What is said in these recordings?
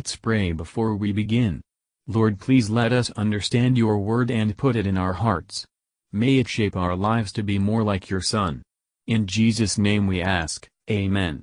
Let's pray before we begin. Lord, please let us understand your word and put it in our hearts. May it shape our lives to be more like your Son. In Jesus' name we ask, Amen.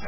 I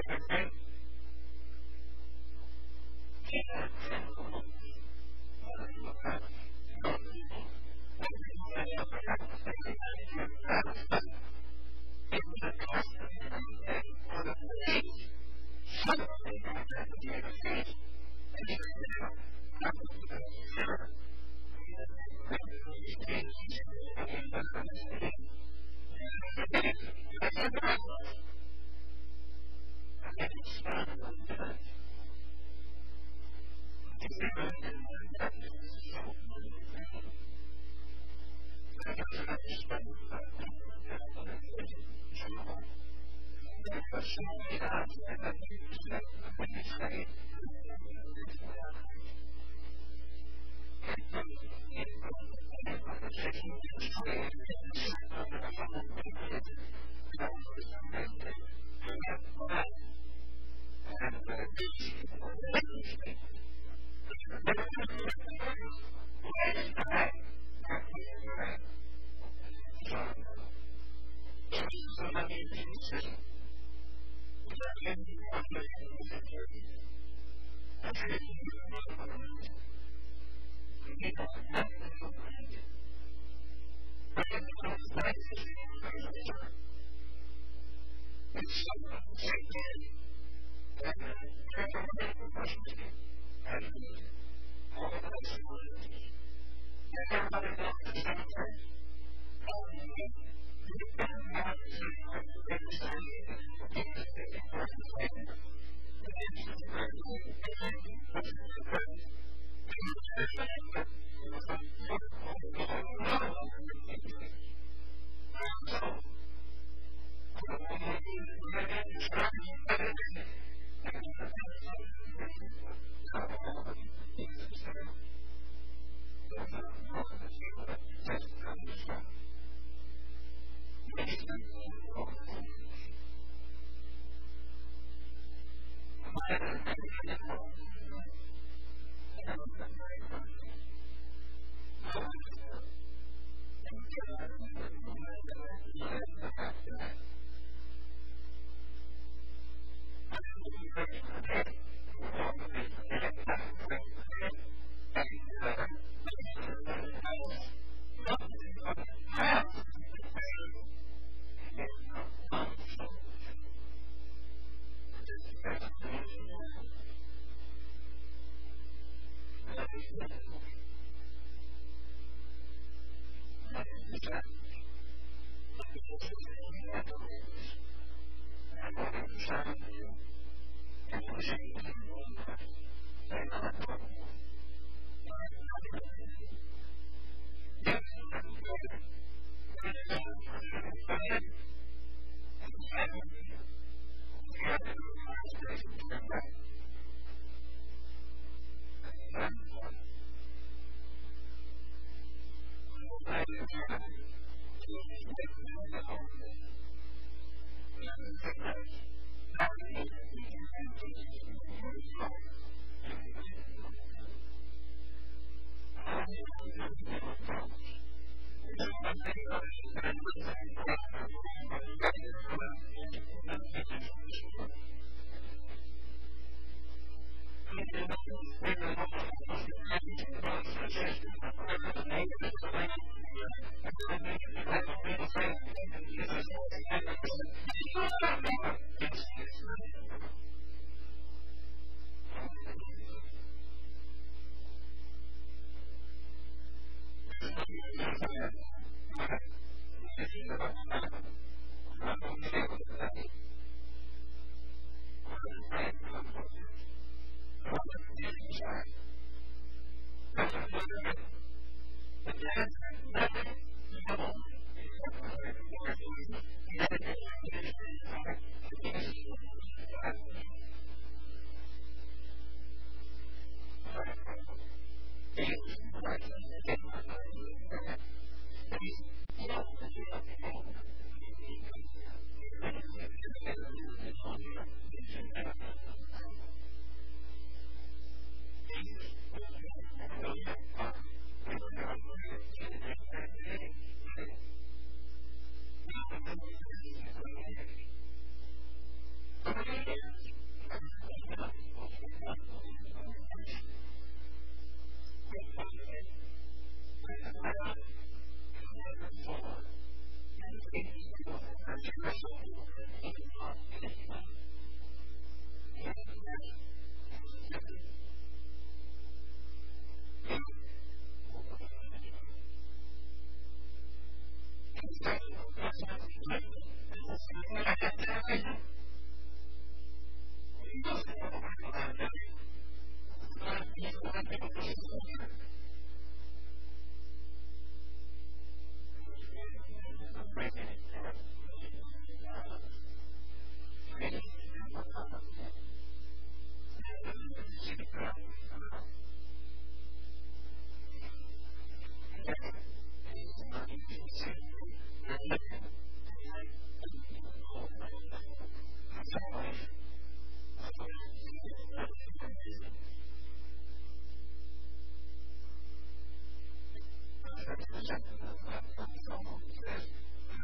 rejected the first goal. He says,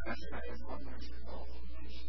America is wondrous to all the nations.